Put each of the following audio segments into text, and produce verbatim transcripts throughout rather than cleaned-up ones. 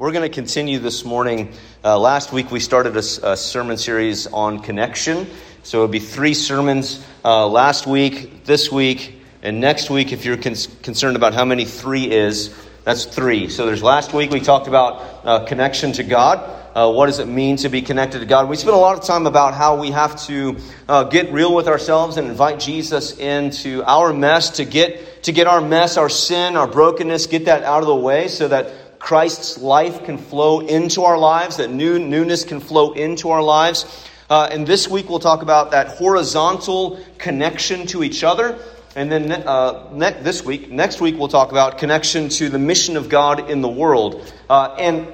We're going to continue this morning. Uh, last week, we started a, a sermon series on connection. So it'll be three sermons uh, last week, this week, and next week, if you're con- concerned about how many three is, that's three. So there's last week, we talked about uh, connection to God. Uh, what does it mean to be connected to God? We spent a lot of time about how we have to uh, get real with ourselves and invite Jesus into our mess, to get, to get our mess, our sin, our brokenness, get that out of the way so that Christ's life can flow into our lives, that new newness can flow into our lives. Uh, and this week we'll talk about that horizontal connection to each other. And then uh, ne- this week, next week, we'll talk about connection to the mission of God in the world. Uh, and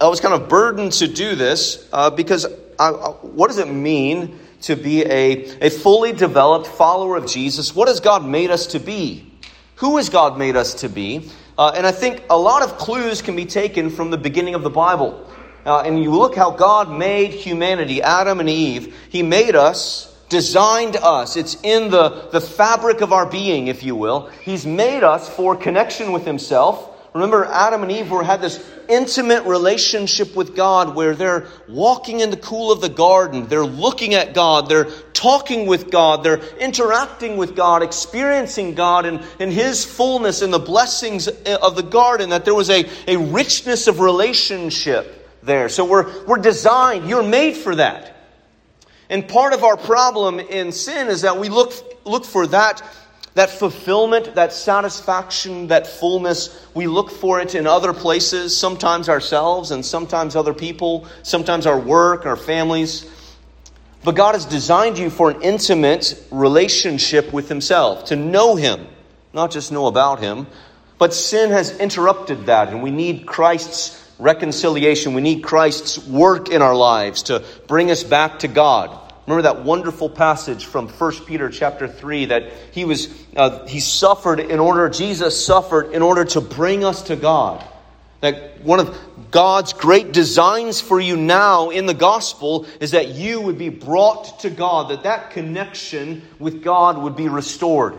I was kind of burdened to do this uh, because I, I, what does it mean to be a, a fully developed follower of Jesus? What has God made us to be? Who has God made us to be? Uh, and I think a lot of clues can be taken from the beginning of the Bible. Uh, and you look how God made humanity, Adam and Eve. He made us, designed us. It's in the, the fabric of our being, if you will. He's made us for connection with himself. Remember, Adam and Eve were, had this intimate relationship with God where they're walking in the cool of the garden. They're looking at God. They're talking with God. They're interacting with God, experiencing God and, and his fullness and the blessings of the garden, that there was a, a richness of relationship there. So we're, we're designed. You're made for that. And part of our problem in sin is that we look, look for that That fulfillment, that satisfaction, that fullness, we look for it in other places, sometimes ourselves and sometimes other people, sometimes our work, our families. But God has designed you for an intimate relationship with himself, to know him, not just know about him. But sin has interrupted that, and we need Christ's reconciliation. We need Christ's work in our lives to bring us back to God. Remember that wonderful passage from First Peter chapter three that he was uh, he suffered in order, Jesus suffered in order to bring us to God. That one of God's great designs for you now in the gospel is that you would be brought to God, that that connection with God would be restored.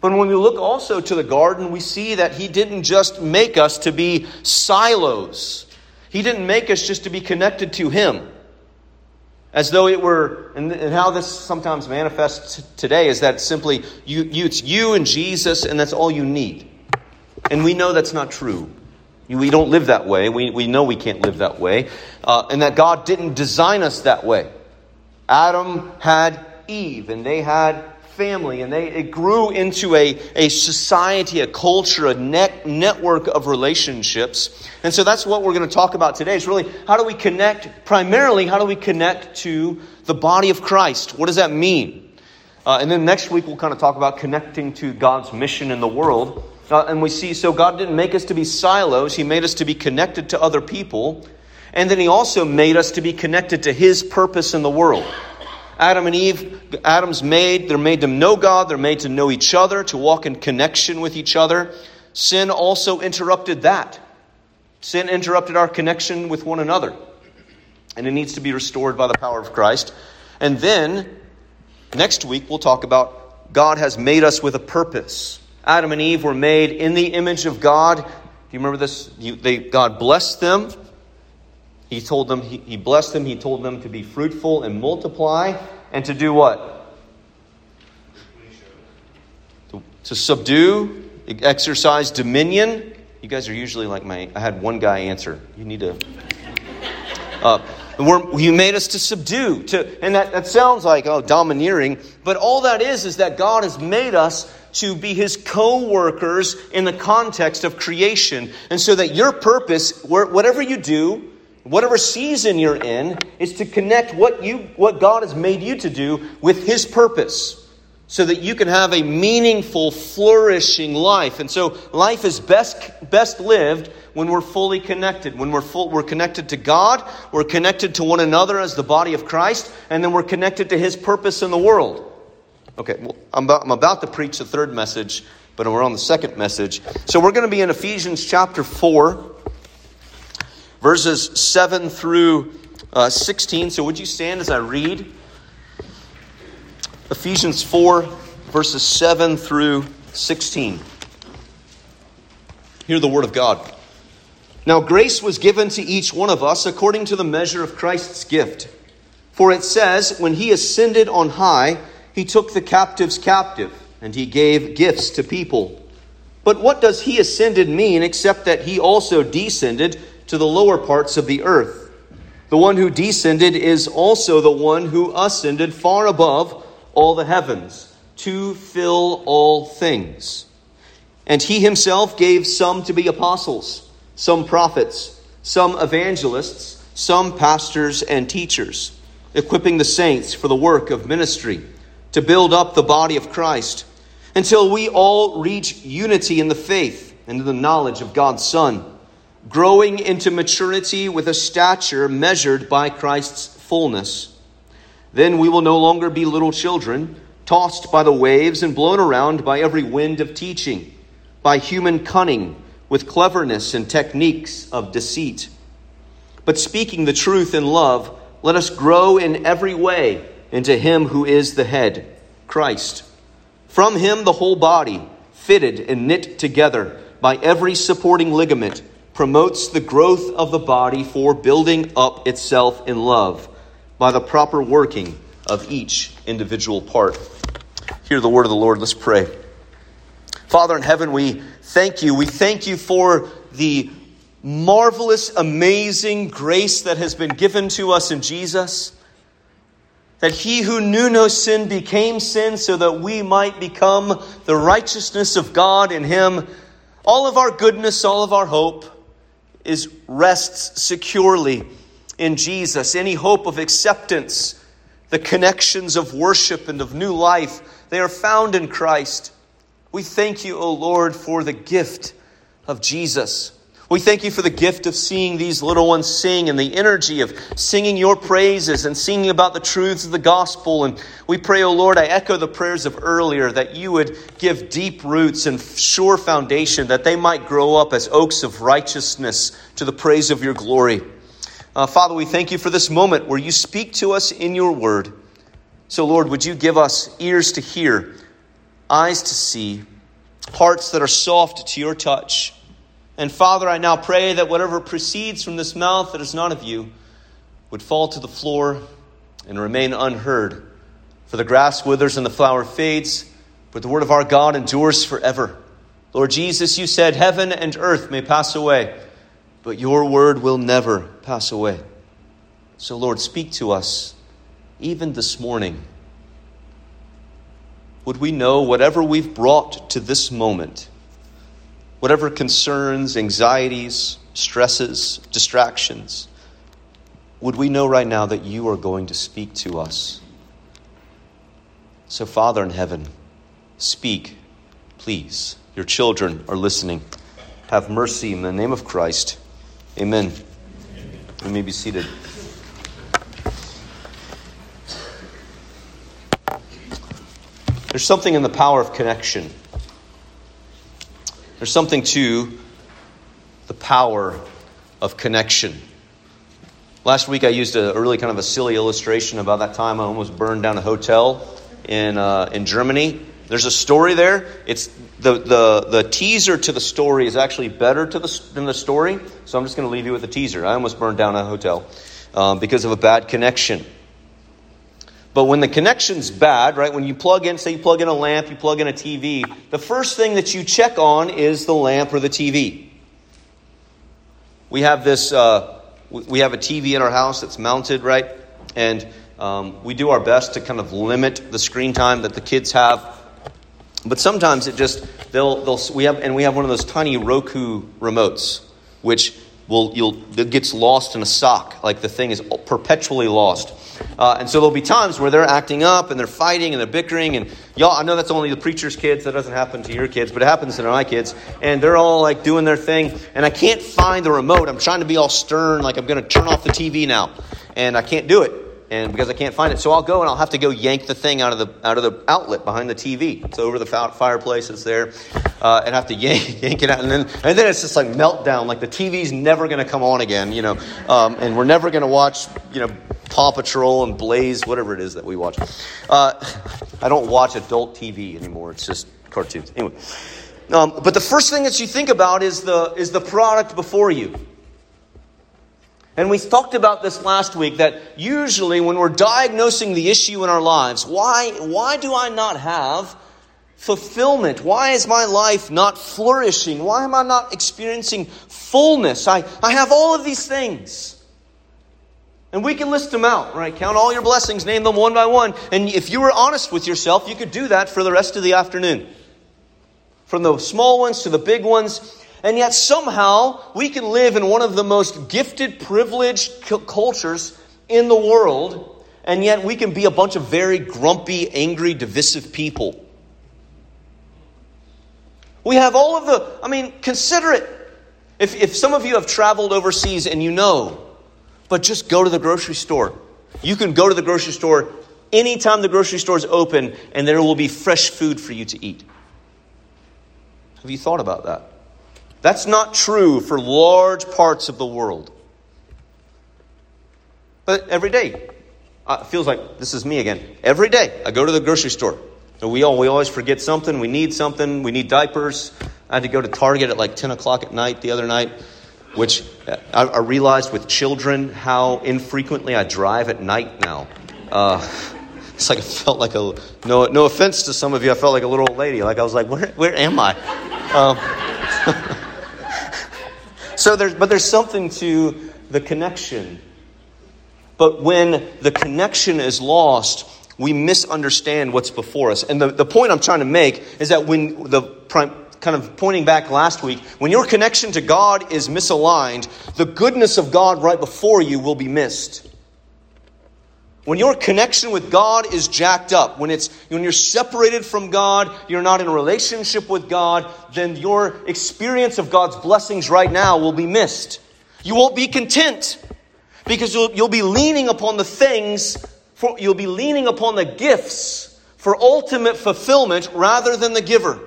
But when we look also to the garden, we see that he didn't just make us to be silos. He didn't make us just to be connected to him. As though it were, and how this sometimes manifests today is that simply you, you, it's you and Jesus, and that's all you need. And we know that's not true. We don't live that way. We, we know we can't live that way. Uh, and that God didn't design us that way. Adam had Eve, and they had family, and they it grew into a, a society, a culture, a net, network of relationships. And so that's what we're going to talk about today. It's really, how do we connect, primarily, how do we connect to the body of Christ? What does that mean? Uh, and then next week, we'll kind of talk about connecting to God's mission in the world. Uh, and we see, so God didn't make us to be silos. He made us to be connected to other people. And then he also made us to be connected to his purpose in the world. Adam and Eve, Adam's made, they're made to know God, they're made to know each other, to walk in connection with each other. Sin also interrupted that. Sin interrupted our connection with one another. And it needs to be restored by the power of Christ. And then, next week, we'll talk about God has made us with a purpose. Adam and Eve were made in the image of God. Do you remember this? You, they, God blessed them. He told them, he, he blessed them. He told them to be fruitful and multiply and to do what? To, to subdue, exercise dominion. You guys are usually like my, I had one guy answer. You need to, uh, we're, you made us to subdue to, and that, that sounds like, oh, domineering, but all that is, is that God has made us to be his co-workers in the context of creation. And so that your purpose, whatever you do, whatever season you're in, is to connect what you, what God has made you to do with his purpose so that you can have a meaningful, flourishing life. And so life is best, best lived when we're fully connected, when we're full, we're connected to God, we're connected to one another as the body of Christ, and then we're connected to his purpose in the world. Okay, well, I'm about, I'm about to preach the third message, but we're on the second message. So we're going to be in Ephesians chapter four. Verses seven through uh, sixteen. So would you stand as I read? Ephesians four, verses seven through sixteen. Hear the word of God. Now grace was given to each one of us according to the measure of Christ's gift. For it says, when he ascended on high, he took the captives captive, and he gave gifts to people. But what does he ascended mean except that he also descended to the lower parts of the earth? The one who descended is also the one who ascended far above all the heavens to fill all things. And he himself gave some to be apostles, some prophets, some evangelists, some pastors and teachers, equipping the saints for the work of ministry, to build up the body of Christ, until we all reach unity in the faith and in the knowledge of God's Son, growing into maturity with a stature measured by Christ's fullness. Then we will no longer be little children, tossed by the waves and blown around by every wind of teaching, by human cunning, with cleverness and techniques of deceit. But speaking the truth in love, let us grow in every way into him who is the head, Christ. From him the whole body, fitted and knit together by every supporting ligament, promotes the growth of the body for building up itself in love by the proper working of each individual part. Hear the word of the Lord. Let's pray. Father in heaven, we thank you. We thank you for the marvelous, amazing grace that has been given to us in Jesus. That he who knew no sin became sin so that we might become the righteousness of God in him. All of our goodness, all of our hope is rests securely in Jesus. Any hope of acceptance, the connections of worship and of new life, they are found in Christ. We thank you, O Lord, for the gift of Jesus. We thank you for the gift of seeing these little ones sing and the energy of singing your praises and singing about the truths of the gospel. And we pray, O Lord, I echo the prayers of earlier that you would give deep roots and sure foundation that they might grow up as oaks of righteousness to the praise of your glory. Uh, Father, we thank you for this moment where you speak to us in your word. So, Lord, would you give us ears to hear, eyes to see, hearts that are soft to your touch. And, Father, I now pray that whatever proceeds from this mouth that is not of you would fall to the floor and remain unheard. For the grass withers and the flower fades, but the word of our God endures forever. Lord Jesus, you said heaven and earth may pass away, but your word will never pass away. So, Lord, speak to us even this morning. Would we know whatever we've brought to this moment, whatever concerns, anxieties, stresses, distractions, would we know right now that you are going to speak to us? So, Father in heaven, speak, please. Your children are listening. Have mercy in the name of Christ. Amen. You may be seated. There's something in the power of connection. There's something to the power of connection. Last week I used a really kind of a silly illustration about that time I almost burned down a hotel in uh, in Germany. There's a story there. It's the, the the teaser to the story is actually better to the, than the story. So I'm just going to leave you with a teaser. I almost burned down a hotel um, because of a bad connection. But when the connection's bad, right, when you plug in, say you plug in a lamp, you plug in a T V, the first thing that you check on is the lamp or the T V. We have this, uh, we have a T V in our house that's mounted, right? And um, we do our best to kind of limit the screen time that the kids have. But sometimes it just they'll they'll we have and we have one of those tiny Roku remotes, which will you'll it gets lost in a sock, like the thing is perpetually lost. Uh, and so there'll be times where they're acting up and they're fighting and they're bickering. And y'all, I know that's only the preacher's kids. That doesn't happen to your kids, but it happens to my kids. And they're all like doing their thing, and I can't find the remote. I'm trying to be all stern, like I'm going to turn off the T V now, and I can't do it, and because I can't find it. So I'll go and I'll have to go yank the thing out of the out of the outlet behind the T V. It's over the fireplace. It's there. Uh, and I have to yank, yank it out. And then and then it's just like meltdown. Like the T V's never going to come on again, you know. Um, and we're never going to watch, you know, Paw Patrol and Blaze, whatever it is that we watch. Uh, I don't watch adult T V anymore. It's just cartoons. Anyway. Um, but the first thing that you think about is the is the product before you. And we talked about this last week, that usually when we're diagnosing the issue in our lives, why, why do I not have fulfillment? Why is my life not flourishing? Why am I not experiencing fullness? I, I have all of these things. And we can list them out, right? Count all your blessings, name them one by one. And if you were honest with yourself, you could do that for the rest of the afternoon. From the small ones to the big ones. And yet somehow we can live in one of the most gifted, privileged cultures in the world. And yet we can be a bunch of very grumpy, angry, divisive people. We have all of the, I mean, consider it. If, if some of you have traveled overseas and you know, but just go to the grocery store. You can go to the grocery store anytime the grocery store is open and there will be fresh food for you to eat. Have you thought about that? That's not true for large parts of the world. But every day, uh, it feels like this is me again. Every day, I go to the grocery store. So we all we always forget something. We need something. We need diapers. I had to go to Target at like ten o'clock at night the other night, which I, I realized with children how infrequently I drive at night now. Uh, it's like I felt like a, no no offense to some of you, I felt like a little old lady. Like I was like, where, where am I? Um, So there's, but there's something to the connection. But when the connection is lost, we misunderstand what's before us. And the, the point I'm trying to make is that when the prime, kind of pointing back last week, when your connection to God is misaligned, the goodness of God right before you will be missed. When your connection with God is jacked up, when it's when you're separated from God, you're not in a relationship with God, then your experience of God's blessings right now will be missed. You won't be content because you'll, you'll be leaning upon the things, for, you'll be leaning upon the gifts for ultimate fulfillment rather than the giver.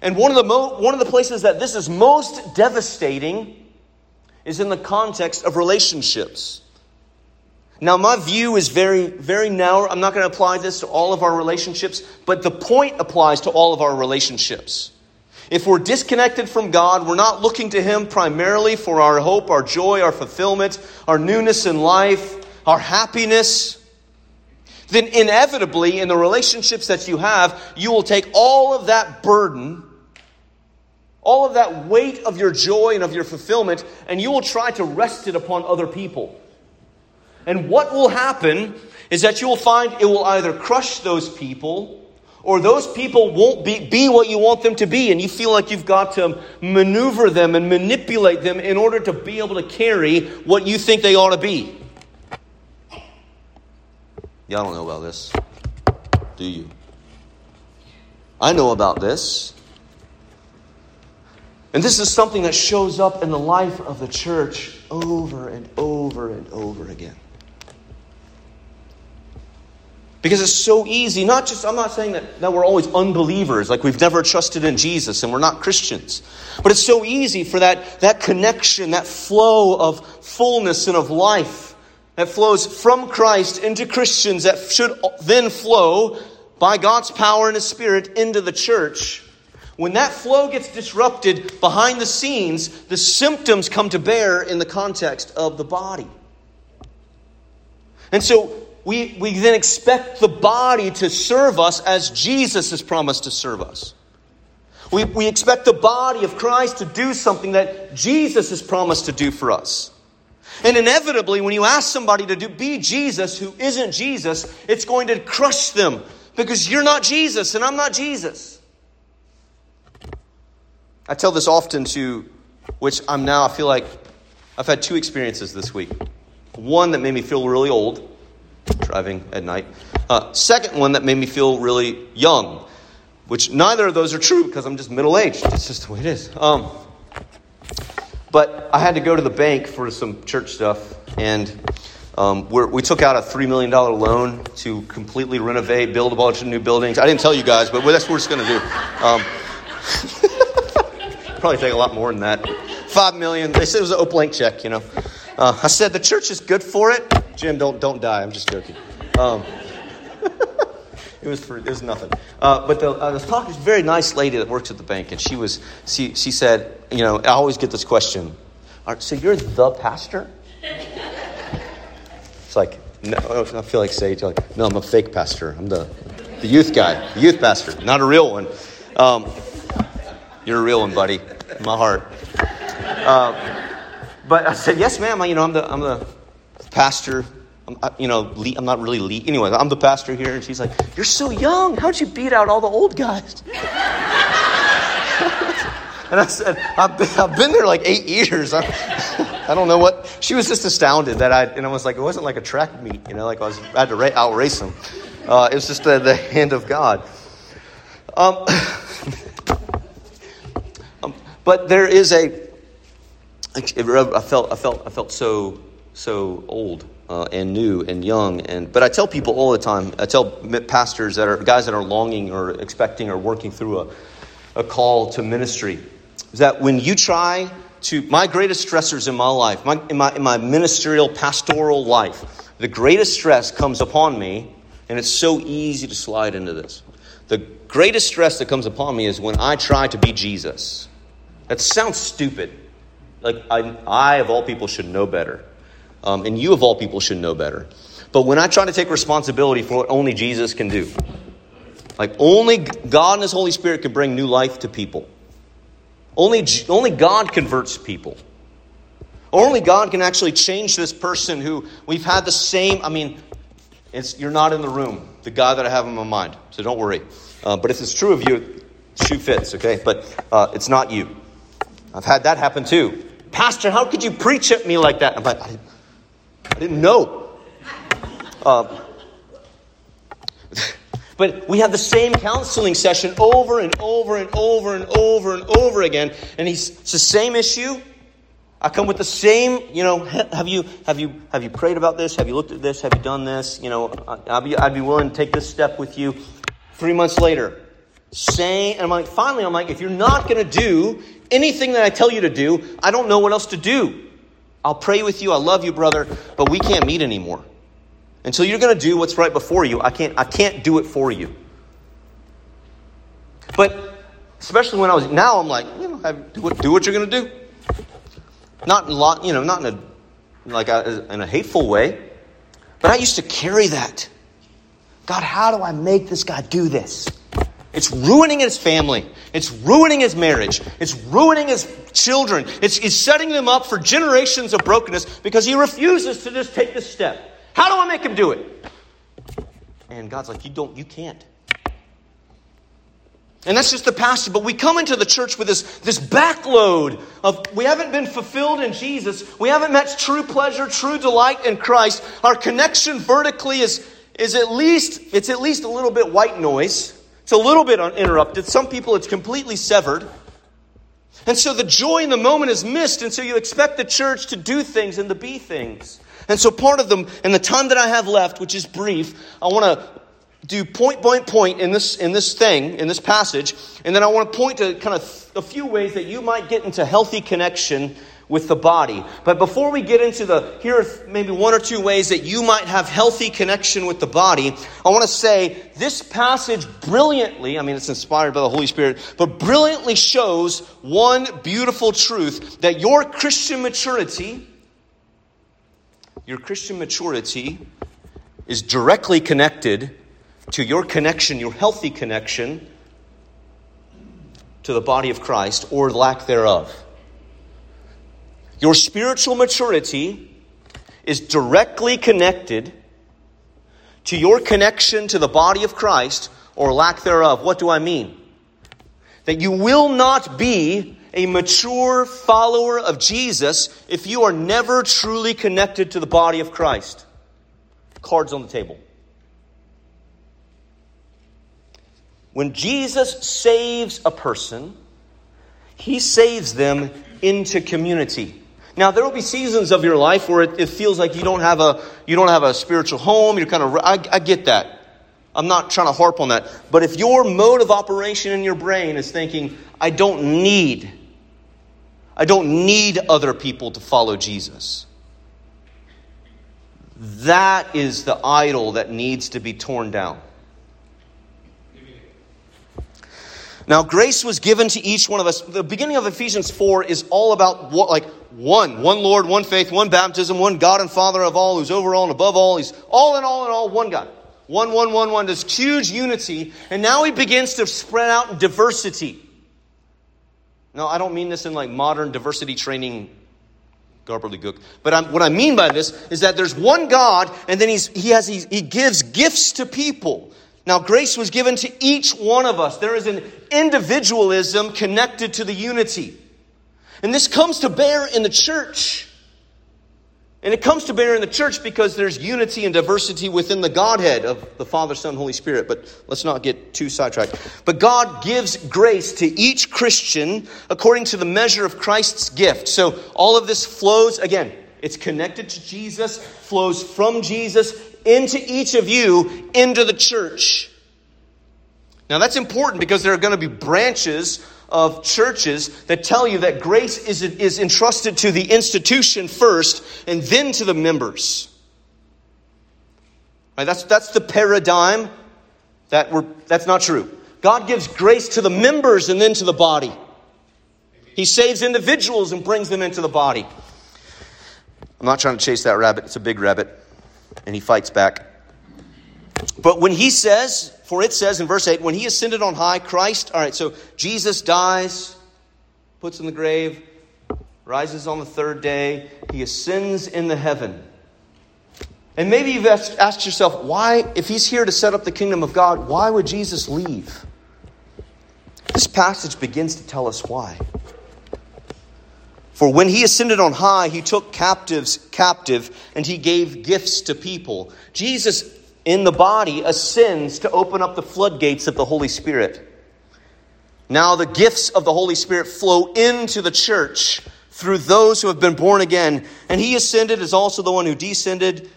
And one of the mo- one of the places that this is most devastating is in the context of relationships. Now, my view is very, very narrow. I'm not going to apply this to all of our relationships, but the point applies to all of our relationships. If we're disconnected from God, we're not looking to Him primarily for our hope, our joy, our fulfillment, our newness in life, our happiness, then inevitably in the relationships that you have, you will take all of that burden, all of that weight of your joy and of your fulfillment, and you will try to rest it upon other people. And what will happen is that you will find it will either crush those people or those people won't be, be what you want them to be. And you feel like you've got to maneuver them and manipulate them in order to be able to carry what you think they ought to be. Y'all don't know about this, do you? I know about this. And this is something that shows up in the life of the church over and over and over again. Because it's so easy, not just, I'm not saying that, that we're always unbelievers, like we've never trusted in Jesus and we're not Christians. But it's so easy for that, that connection, that flow of fullness and of life that flows from Christ into Christians that should then flow by God's power and His Spirit into the church. When that flow gets disrupted behind the scenes, the symptoms come to bear in the context of the body. And so we, we then expect the body to serve us as Jesus has promised to serve us. We, we expect the body of Christ to do something that Jesus has promised to do for us. And inevitably, when you ask somebody to do, be Jesus who isn't Jesus, it's going to crush them because you're not Jesus and I'm not Jesus. I tell this often to, which I'm now, I feel like I've had two experiences this week. One that made me feel really old, driving at night. Uh, second one that made me feel really young, which neither of those are true because I'm just middle-aged. That's just the way it is. Um, but I had to go to the bank for some church stuff, and um, we're, we took out a three million dollars loan to completely renovate, build a bunch of new buildings. I didn't tell you guys, but that's what we're just going to do. Um Probably take a lot more than that. Five million. They said it was an blank check, you know. Uh, I said the church is good for it. Jim, don't don't die. I'm just joking. Um, it was for it was nothing. Uh, but the uh, the talk is a very nice lady that works at the bank, and she was she she said, you know, I always get this question. Are, so you're the pastor? It's like, no, I feel like Sage. Like, no, I'm a fake pastor. I'm the the youth guy, the youth pastor, not a real one. Um, you're a real one, buddy. My heart. Uh, but I said, yes, ma'am. I, you know, I'm the I'm the pastor. I'm, I, you know, lead, I'm not really lead. Anyway, I'm the pastor here. And she's like, you're so young. How'd you beat out all the old guys? And I said, I've been, I've been there like eight years. I, I don't know what. She was just astounded that I, and I was like, it wasn't like a track meet, you know, like I, was, I had to ra- outrace them. Uh, it was just the, the hand of God. Um, um, but there is a, I felt, I felt, I felt so, so old uh, and new and young. And, but I tell people all the time, I tell pastors that are guys that are longing or expecting or working through a, a call to ministry, that when you try to, my greatest stressors in my life, my, in my in my ministerial, pastoral life, the greatest stress comes upon me, and it's so easy to slide into this. The greatest stress that comes upon me is when I try to be Jesus. That sounds stupid. Like, I, I of all people, should know better. Um, and you, of all people, should know better. But when I try to take responsibility for what only Jesus can do, like, only God and His Holy Spirit can bring new life to people. Only, only God converts people. Only God can actually change this person who we've had the same. I mean, it's, you're not in the room, the guy that I have in my mind, so don't worry. Uh, but if it's true of you, shoe fits, okay? But uh, it's not you. I've had that happen too. Pastor, how could you preach at me like that? I'm like, I, I didn't know. Uh, But we have the same counseling session over and over and over and over and over again. And he's, it's the same issue. I come with the same, you know, have you have you, have you prayed about this? Have you looked at this? Have you done this? You know, I'd be, I'd be willing to take this step with you. Three months later, same. And I'm like, finally, I'm like, if you're not going to do anything that I tell you to do, I don't know what else to do. I'll pray with you. I love you, brother. But we can't meet anymore. Until you're going to do what's right before you, I can't I can't do it for you. But especially when I was, now I'm like, you know, have, do, what, do what you're going to do. Not a lot, you know, not in a, like a, in a hateful way. But I used to carry that. God, how do I make this guy do this? It's ruining his family. It's ruining his marriage. It's ruining his children. It's, it's setting them up for generations of brokenness because he refuses to just take this step. How do I make him do it? And God's like, you don't, you can't. And that's just the pastor. But we come into the church with this, this backload of we haven't been fulfilled in Jesus. We haven't met true pleasure, true delight in Christ. Our connection vertically is, is at least, it's at least a little bit white noise. It's a little bit uninterrupted. Some people it's completely severed. And so the joy in the moment is missed. And so you expect the church to do things and to be things. And so part of them, in the time that I have left, which is brief, I want to do point, point, point in this in this thing, in this passage. And then I want to point to kind of a few ways that you might get into healthy connection with the body. But before we get into the, here are maybe one or two ways that you might have healthy connection with the body, I want to say this passage brilliantly, I mean, it's inspired by the Holy Spirit, but brilliantly shows one beautiful truth, that your Christian maturity... Your Christian maturity is directly connected to your connection, your healthy connection to the body of Christ or lack thereof. Your spiritual maturity is directly connected to your connection to the body of Christ or lack thereof. What do I mean? That you will not be a mature follower of Jesus if you are never truly connected to the body of Christ. Cards on the table. When Jesus saves a person, he saves them into community. Now, there will be seasons of your life where it, it feels like you don't have a you don't have a spiritual home. You're kind of I, I get that. I'm not trying to harp on that. But if your mode of operation in your brain is thinking, I don't need, I don't need other people to follow Jesus. That is the idol that needs to be torn down. Now, grace was given to each one of us. The beginning of Ephesians four is all about what, like, one. One Lord, one faith, one baptism, one God and Father of all, who's over all and above all. He's all in all in all, one God. One, one, one, one. This huge unity. And now he begins to spread out in diversity. No, I don't mean this in like modern diversity training gook. But I'm, what I mean by this is that there's one God, and then he's, he has he, he gives gifts to people. Now, grace was given to each one of us. There is an individualism connected to the unity. And this comes to bear in the church. And it comes to bear in the church because there's unity and diversity within the Godhead of the Father, Son, Holy Spirit. But let's not get too sidetracked. But God gives grace to each Christian according to the measure of Christ's gift. So all of this flows, again, it's connected to Jesus, flows from Jesus into each of you, into the church. Now that's important because there are going to be branches of churches that tell you that grace is, is entrusted to the institution first and then to the members. Right? That's, that's the paradigm that we're, that's not true. God gives grace to the members and then to the body. He saves individuals and brings them into the body. I'm not trying to chase that rabbit. It's a big rabbit. And he fights back. But when he says, for it says in verse eight, when he ascended on high, Christ, all right, so Jesus dies, puts in the grave, rises on the third day. He ascends into heaven. And maybe you've asked, asked yourself, why, if he's here to set up the kingdom of God, why would Jesus leave? This passage begins to tell us why. For when he ascended on high, he took captives captive, and he gave gifts to people. Jesus in the body ascends to open up the floodgates of the Holy Spirit. Now the gifts of the Holy Spirit flow into the church through those who have been born again. And he ascended is also the one who descended.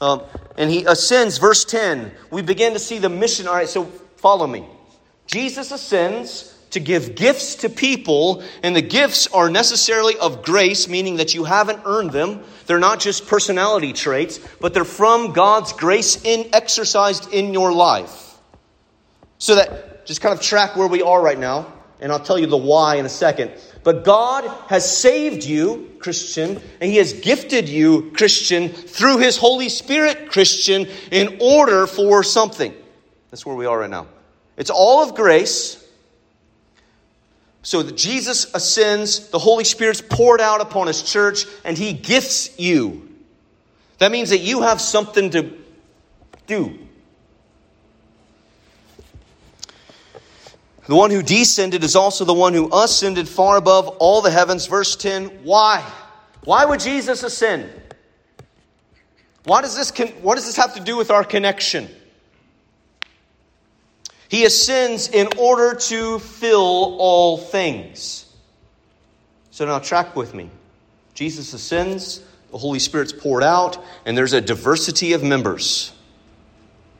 Um, and he ascends, verse ten. We begin to see the mission. All right, so follow me. Jesus ascends to give gifts to people, and the gifts are necessarily of grace, meaning that you haven't earned them. They're not just personality traits, but they're from God's grace in exercised in your life. So that just kind of track where we are right now, and I'll tell you the why in a second. But God has saved you, Christian, and he has gifted you, Christian, through his Holy Spirit, Christian, in order for something. That's where we are right now. It's all of grace. So that Jesus ascends, the Holy Spirit's poured out upon his church, and he gifts you. That means that you have something to do. The one who descended is also the one who ascended far above all the heavens. Verse ten, why? Why would Jesus ascend? Why does this con- what does this have to do with our connection? He ascends in order to fill all things. So now track with me. Jesus ascends, the Holy Spirit's poured out, and there's a diversity of members.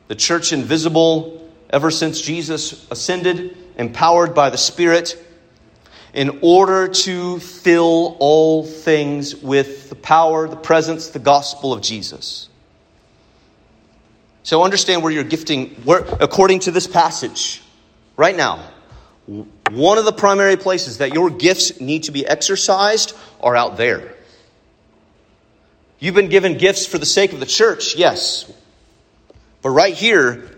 The church invisible ever since Jesus ascended, empowered by the Spirit, in order to fill all things with the power, the presence, the gospel of Jesus. So understand where you're gifting, where, according to this passage, right now, one of the primary places that your gifts need to be exercised are out there. You've been given gifts for the sake of the church, yes. But right here,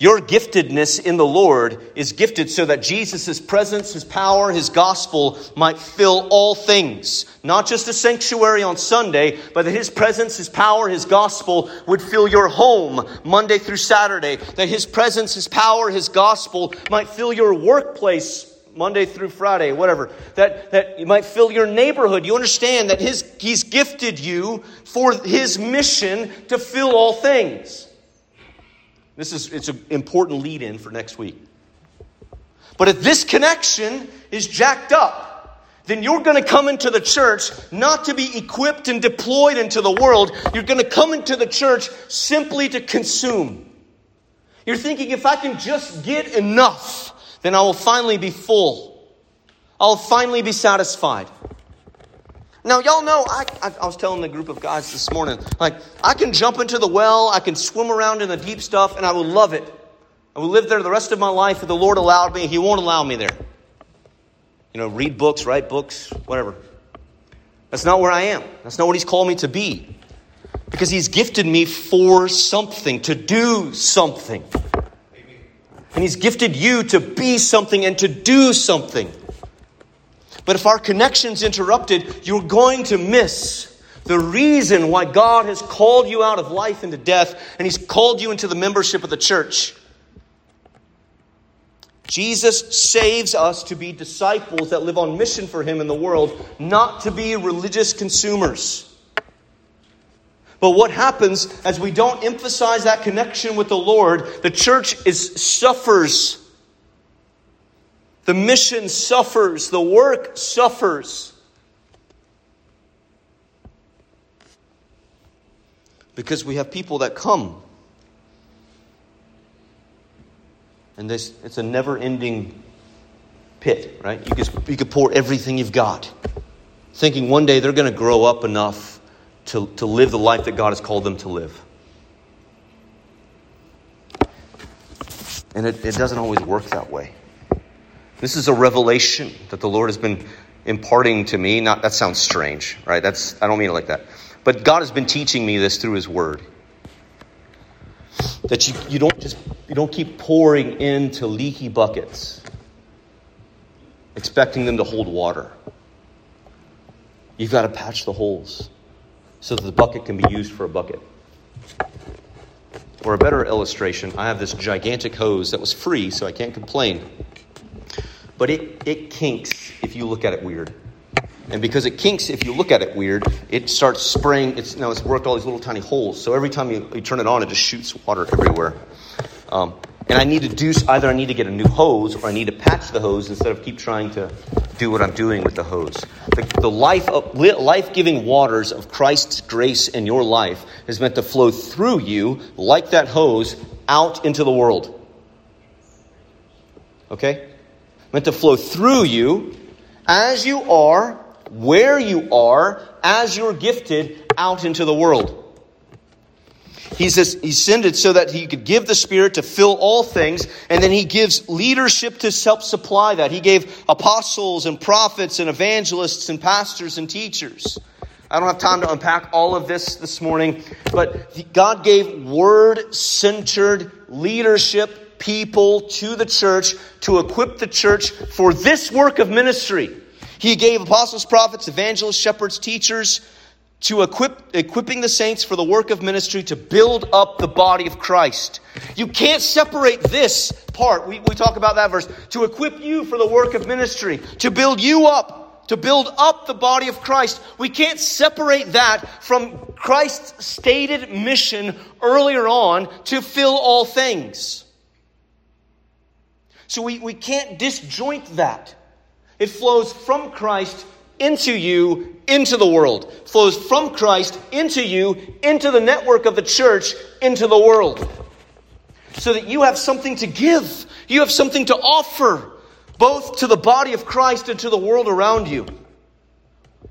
your giftedness in the Lord is gifted so that Jesus' presence, his power, his gospel might fill all things. Not just a sanctuary on Sunday, but that his presence, his power, his gospel would fill your home Monday through Saturday. That his presence, his power, his gospel might fill your workplace Monday through Friday, whatever. That, that you might fill your neighborhood. You understand that his, he's gifted you for his mission to fill all things. This is it's an important lead-in for next week. But if this connection is jacked up, then you're going to come into the church not to be equipped and deployed into the world. You're going to come into the church simply to consume. You're thinking, if I can just get enough, then I will finally be full. I'll finally be satisfied. Now, y'all know, I, I, I was telling the group of guys this morning, like, I can jump into the well, I can swim around in the deep stuff, and I will love it. I will live there the rest of my life if the Lord allowed me. He won't allow me there. You know, read books, write books, whatever. That's not where I am. That's not what he's called me to be. Because he's gifted me for something, to do something. And he's gifted you to be something and to do something. But if our connection's interrupted, you're going to miss the reason why God has called you out of life into death, and he's called you into the membership of the church. Jesus saves us to be disciples that live on mission for him in the world, not to be religious consumers. But what happens as we don't emphasize that connection with the Lord, the church is suffers. The mission suffers. The work suffers. Because we have people that come. And this, it's a never-ending pit, right? You could, you could pour everything you've got, thinking one day they're going to grow up enough To, to live the life that God has called them to live. And it, it doesn't always work that way. This is a revelation that the Lord has been imparting to me. Not that sounds strange, right? That's I don't mean it like that. But God has been teaching me this through his word. That you, you don't just you don't keep pouring into leaky buckets, expecting them to hold water. You've got to patch the holes, so that the bucket can be used for a bucket. Or a better illustration, I have this gigantic hose that was free, so I can't complain. But it, it kinks if you look at it weird. And because it kinks if you look at it weird, it starts spraying. It's now it's worked all these little tiny holes. So every time you, you turn it on, it just shoots water everywhere. Um, and I need to do, either I need to get a new hose or I need to patch the hose instead of keep trying to do what I'm doing with the hose. The, the life of, life-giving waters of Christ's grace in your life is meant to flow through you, like that hose, out into the world. Okay? Meant to flow through you, as you are, where you are, as you're gifted, out into the world. He says he sent it so that he could give the Spirit to fill all things. And then he gives leadership to help supply that. He gave apostles and prophets and evangelists and pastors and teachers. I don't have time to unpack all of this this morning. But God gave word-centered leadership people to the church to equip the church for this work of ministry. He gave apostles, prophets, evangelists, shepherds, teachers, to equip equipping the saints for the work of ministry to build up the body of Christ. You can't separate this part. We, we talk about that verse. To equip you for the work of ministry. To build you up. To build up the body of Christ. We can't separate that from Christ's stated mission earlier on to fill all things. So we, we can't disjoint that. It flows from Christ into you, into the world. Flows from Christ into you, into the network of the church, into the world. So that you have something to give. You have something to offer, both to the body of Christ and to the world around you.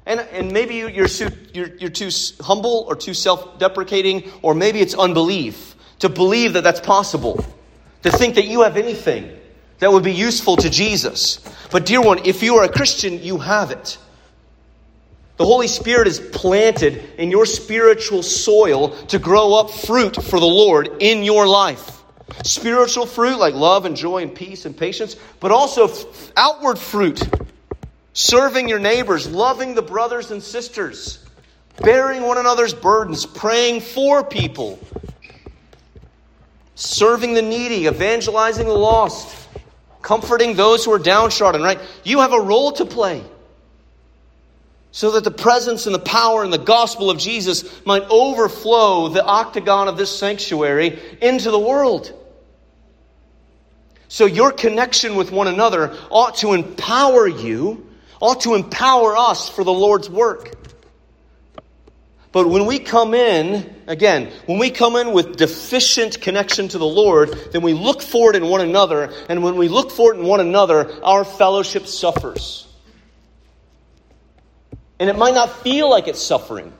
And, and maybe you're, you're, you're too humble or too self-deprecating, or maybe it's unbelief to believe that that's possible. To think that you have anything that would be useful to Jesus. But dear one, if you are a Christian, you have it. The Holy Spirit is planted in your spiritual soil to grow up fruit for the Lord in your life. Spiritual fruit like love and joy and peace and patience, but also outward fruit. Serving your neighbors, loving the brothers and sisters, bearing one another's burdens, praying for people, serving the needy, evangelizing the lost, comforting those who are downtrodden, right? You have a role to play. So that the presence and the power and the gospel of Jesus might overflow the octagon of this sanctuary into the world. So your connection with one another ought to empower you, ought to empower us for the Lord's work. But when we come in, again, when we come in with deficient connection to the Lord, then we look for it in one another. And when we look for it in one another, our fellowship suffers. And it might not feel like it's suffering,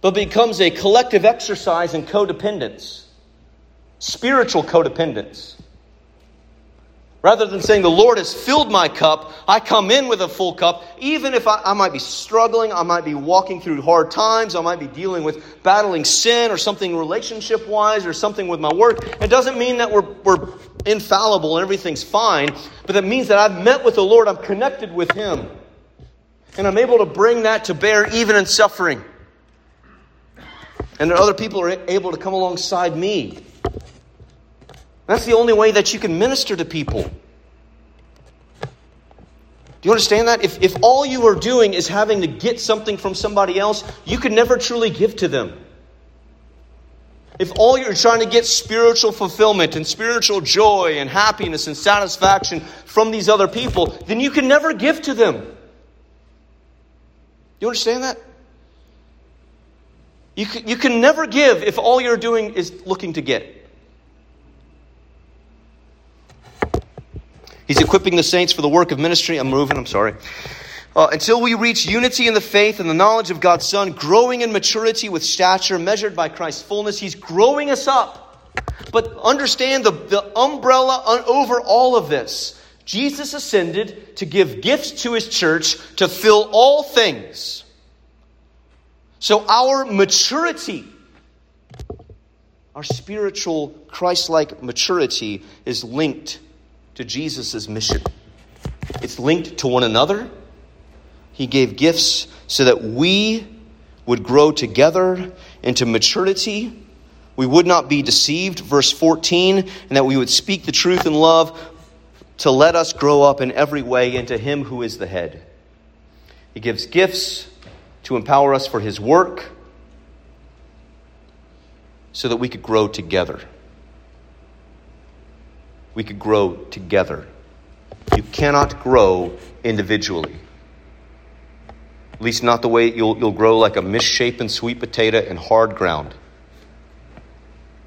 but becomes a collective exercise in codependence, spiritual codependence. Rather than saying, the Lord has filled my cup, I come in with a full cup. Even if I, I might be struggling, I might be walking through hard times, I might be dealing with battling sin or something relationship-wise or something with my work. It doesn't mean that we're, we're infallible and everything's fine, but that means that I've met with the Lord, I'm connected with Him. And I'm able to bring that to bear even in suffering. And that other people are able to come alongside me. That's the only way that you can minister to people. Do you understand that? If, if all you are doing is having to get something from somebody else, you can never truly give to them. If all you're trying to get spiritual fulfillment and spiritual joy and happiness and satisfaction from these other people, then you can never give to them. Do you understand that? You can, you can never give if all you're doing is looking to get. He's equipping the saints for the work of ministry. I'm moving, I'm sorry. Uh, until we reach unity in the faith and the knowledge of God's Son, growing in maturity with stature measured by Christ's fullness. He's growing us up. But understand the, the umbrella un- over all of this. Jesus ascended to give gifts to His church to fill all things. So our maturity, our spiritual Christ-like maturity is linked to Jesus' mission. It's linked to one another. He gave gifts so that we would grow together into maturity. We would not be deceived, verse fourteen, and that we would speak the truth in love to let us grow up in every way into Him who is the head. He gives gifts to empower us for His work so that we could grow together. We could grow together. You cannot grow individually. At least not the way you'll, you'll grow like a misshapen sweet potato in hard ground.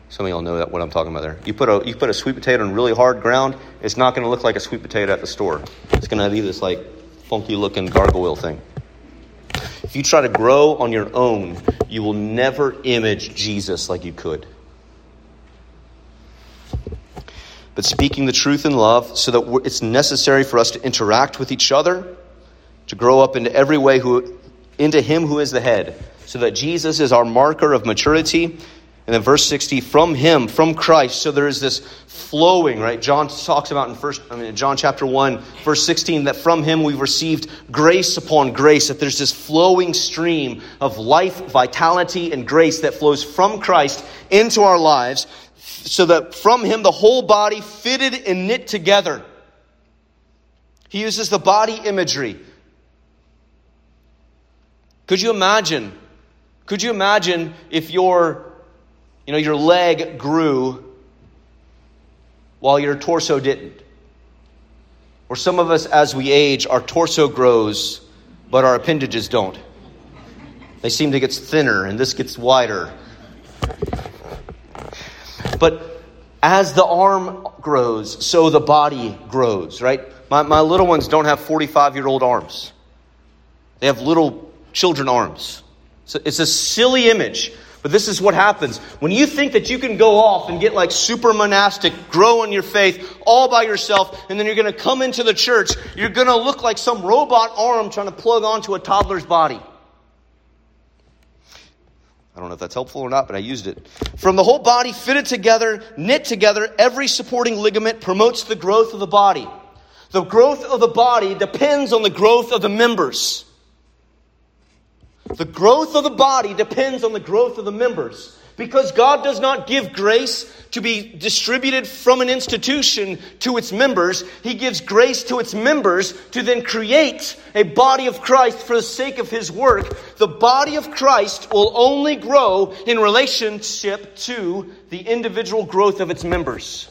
Some of y'all know that what I'm talking about there. You put a you put a sweet potato in really hard ground, it's not going to look like a sweet potato at the store. It's going to be this like funky looking gargoyle thing. If you try to grow on your own, you will never image Jesus like you could. But speaking the truth in love so that it's necessary for us to interact with each other, to grow up into every way who, into Him who is the head, so that Jesus is our marker of maturity. And then verse sixty, from Him, from Christ. So there is this flowing, right? John talks about in first, I mean, John chapter one, verse sixteen, that from Him we've received grace upon grace, that there's this flowing stream of life, vitality, and grace that flows from Christ into our lives, so that from Him the whole body fitted and knit together. He uses the body imagery. Could you imagine? Could you imagine if your, you know, your leg grew while your torso didn't? Or some of us as we age, our torso grows, but our appendages don't. They seem to get thinner and this gets wider. But as the arm grows, so the body grows, right? My, my little ones don't have forty-five-year-old arms. They have little children arms. So it's a silly image, but this is what happens. When you think that you can go off and get like super monastic, grow in your faith all by yourself, and then you're going to come into the church, you're going to look like some robot arm trying to plug onto a toddler's body. I don't know if that's helpful or not, but I used it. From the whole body fitted together, knit together, every supporting ligament promotes the growth of the body. The growth of the body depends on the growth of the members. The growth of the body depends on the growth of the members. Because God does not give grace to be distributed from an institution to its members. He gives grace to its members to then create a body of Christ for the sake of His work. The body of Christ will only grow in relationship to the individual growth of its members.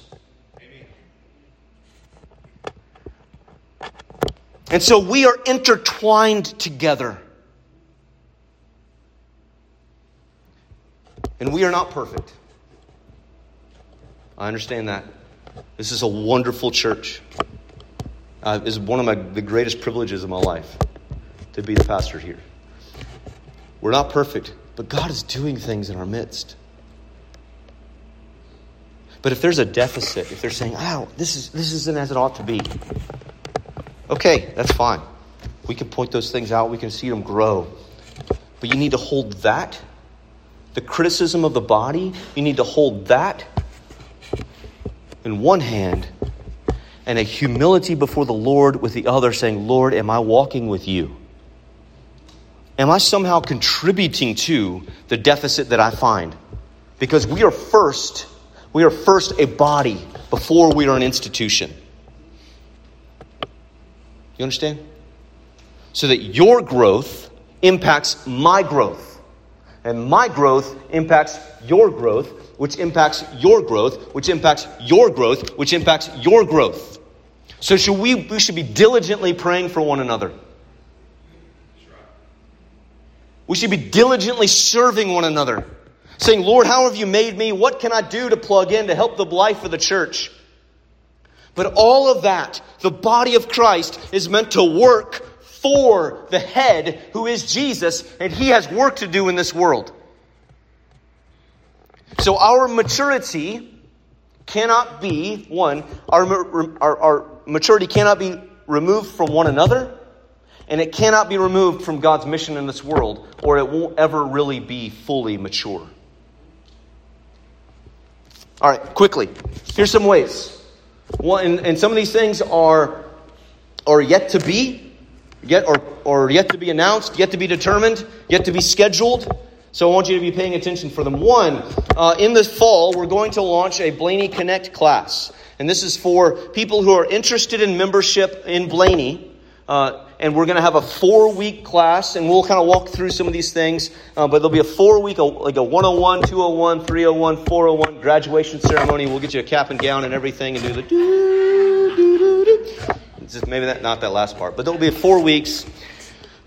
And so we are intertwined together. And we are not perfect. I understand that. This is a wonderful church. Uh, it's one of my, the greatest privileges of my life to be the pastor here. We're not perfect, but God is doing things in our midst. But if there's a deficit, if they're saying, oh, this is this isn't as it ought to be, okay, that's fine. We can point those things out. We can see them grow. But you need to hold that, the criticism of the body, you need to hold that in one hand and a humility before the Lord with the other, saying, Lord, am I walking with you? Am I somehow contributing to the deficit that I find? Because we are first, we are first a body before we are an institution. You understand? So that your growth impacts my growth. And my growth impacts your growth, which impacts your growth, which impacts your growth, which impacts your growth. So should we, we should be diligently praying for one another. We should be diligently serving one another, saying, Lord, how have you made me? What can I do to plug in to help the life of the church? But all of that, the body of Christ, is meant to work for the head, who is Jesus, and he has work to do in this world. So our maturity cannot be, one, our, our, our maturity cannot be removed from one another. And it cannot be removed from God's mission in this world, or it won't ever really be fully mature. All right, quickly, here's some ways. One, and, and some of these things are are yet to be, yet or or yet to be announced, yet to be determined, yet to be scheduled. So I want you to be paying attention for them. One, uh, in this fall, we're going to launch a Blaney Connect class, and this is for people who are interested in membership in Blaney. Uh, and we're going to have a four-week class, and we'll kind of walk through some of these things. Uh, but there'll be a four-week, like a one oh one, two oh one, three oh one, four oh one graduation ceremony. We'll get you a cap and gown and everything and do the do, do, do, do. Just maybe that, not that last part. But there'll be four weeks.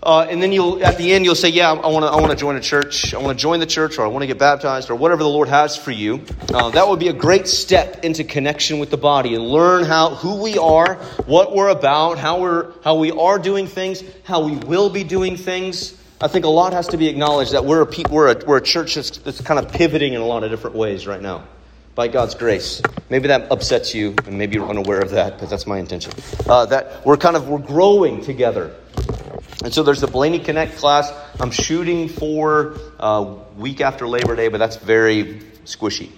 Uh, and then you'll at the end, you'll say, yeah, I want to I want to join a church. I want to join the church, or I want to get baptized, or whatever the Lord has for you. Uh, that would be a great step into connection with the body and learn how who we are, what we're about, how we're how we are doing things, how we will be doing things. I think a lot has to be acknowledged that we're a pe- we're a, we're a church that's, that's kind of pivoting in a lot of different ways right now, by God's grace. Maybe that upsets you, and maybe you're unaware of that, but that's my intention. Uh, that we're kind of we're growing together. And so there's the Blaney Connect class. I'm shooting for uh, week after Labor Day, but that's very squishy.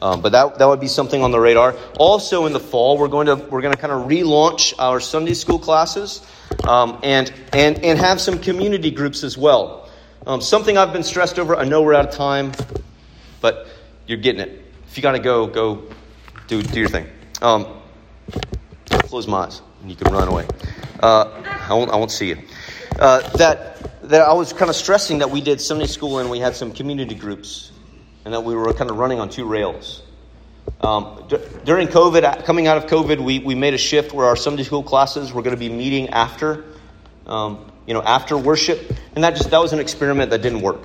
Um, but that that would be something on the radar. Also in the fall, we're going to we're going to kind of relaunch our Sunday school classes, um, and and and have some community groups as well. Um, something I've been stressed over. I know we're out of time, but you're getting it. If you gotta go, go do do your thing. Um, close my eyes, and you can run away. Uh, I won't I won't see you. Uh, that that I was kind of stressing that we did Sunday school and we had some community groups, and that we were kind of running on two rails. Um, d- during COVID, coming out of COVID, we, we made a shift where our Sunday school classes were going to be meeting after, um, you know, after worship, and that just that was an experiment that didn't work.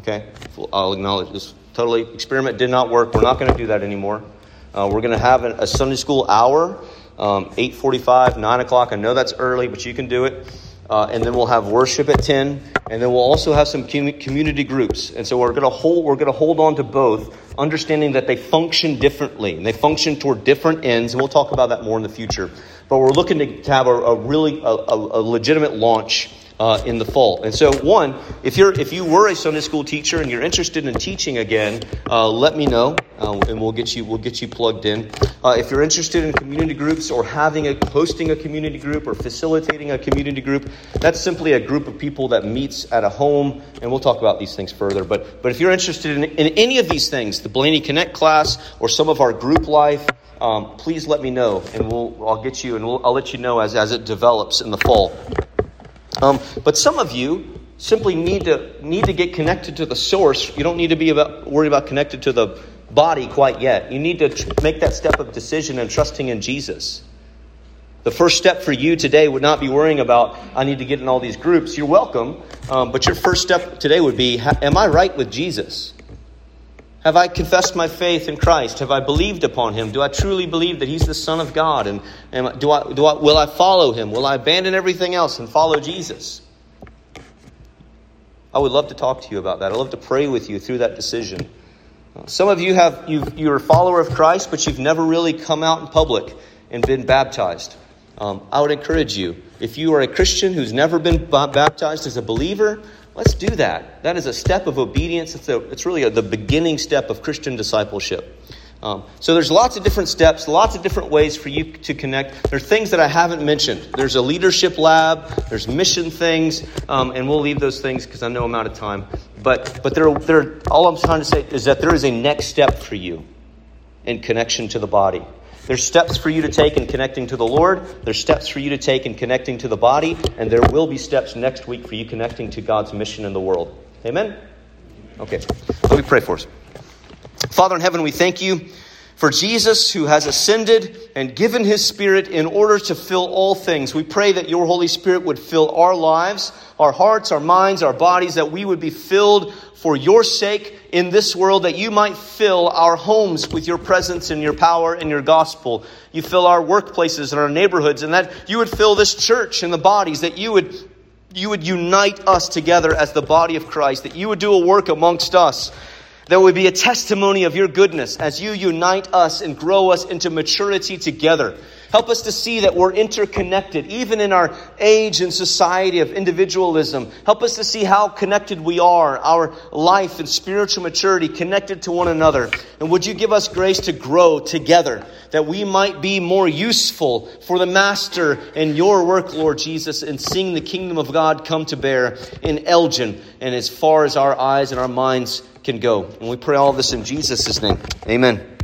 Okay, I'll acknowledge this totally. Experiment did not work. We're not going to do that anymore. Uh, we're going to have an, a Sunday school hour, um, eight forty-five, nine o'clock. I know that's early, but you can do it. Uh, and then we'll have worship at ten, and then we'll also have some community groups. And so we're going to hold we're going to hold on to both, understanding that they function differently and they function toward different ends. And we'll talk about that more in the future. But we're looking to have a, a really a, a legitimate launch uh, in the fall. And so, one, if you're if you were a Sunday school teacher and you're interested in teaching again, uh, let me know, uh, and we'll get you we'll get you plugged in. Uh, if you're interested in community groups or having a hosting a community group or facilitating a community group, that's simply a group of people that meets at a home, and we'll talk about these things further. But but if you're interested in, in any of these things, the Blaney Connect class or some of our group life, um, please let me know, and we'll I'll get you, and we'll, I'll let you know as as it develops in the fall. Um, but some of you simply need to need to get connected to the source. You don't need to be about, worried about connected to the body quite yet. You need to tr- make that step of decision and trusting in Jesus. The first step for you today would not be worrying about, I need to get in all these groups. You're welcome. Um, but your first step today would be, am I right with Jesus? Have I confessed my faith in Christ? Have I believed upon him? Do I truly believe that he's the Son of God? And, and do I, do I, will I follow him? Will I abandon everything else and follow Jesus? I would love to talk to you about that. I'd love to pray with you through that decision. Some of you have you've, you're a follower of Christ, but you've never really come out in public and been baptized. Um, I would encourage you, if you are a Christian who's never been b- baptized as a believer, let's do that. That is a step of obedience. It's a, it's really a, the beginning step of Christian discipleship. Um, so there's lots of different steps, lots of different ways for you to connect. There's things that I haven't mentioned. There's a leadership lab. There's mission things. Um, and we'll leave those things because I know I'm out of time. But but there, there, all I'm trying to say is that there is a next step for you in connection to the body. There's steps for you to take in connecting to the Lord. There's steps for you to take in connecting to the body. And there will be steps next week for you connecting to God's mission in the world. Amen? Okay. Let me pray for us. Father in heaven, we thank you for Jesus who has ascended and given his Spirit in order to fill all things. We pray that your Holy Spirit would fill our lives, our hearts, our minds, our bodies, that we would be filled for your sake in this world, that you might fill our homes with your presence and your power and your gospel. You fill our workplaces and our neighborhoods, and that you would fill this church and the bodies, that you would you would unite us together as the body of Christ, that you would do a work amongst us. There would be a testimony of your goodness as you unite us and grow us into maturity together. Help us to see that we're interconnected, even in our age and society of individualism. Help us to see how connected we are, our life and spiritual maturity connected to one another. And would you give us grace to grow together, that we might be more useful for the Master and your work, Lord Jesus, and seeing the kingdom of God come to bear in Elgin and as far as our eyes and our minds can go. And we pray all this in Jesus' name. Amen.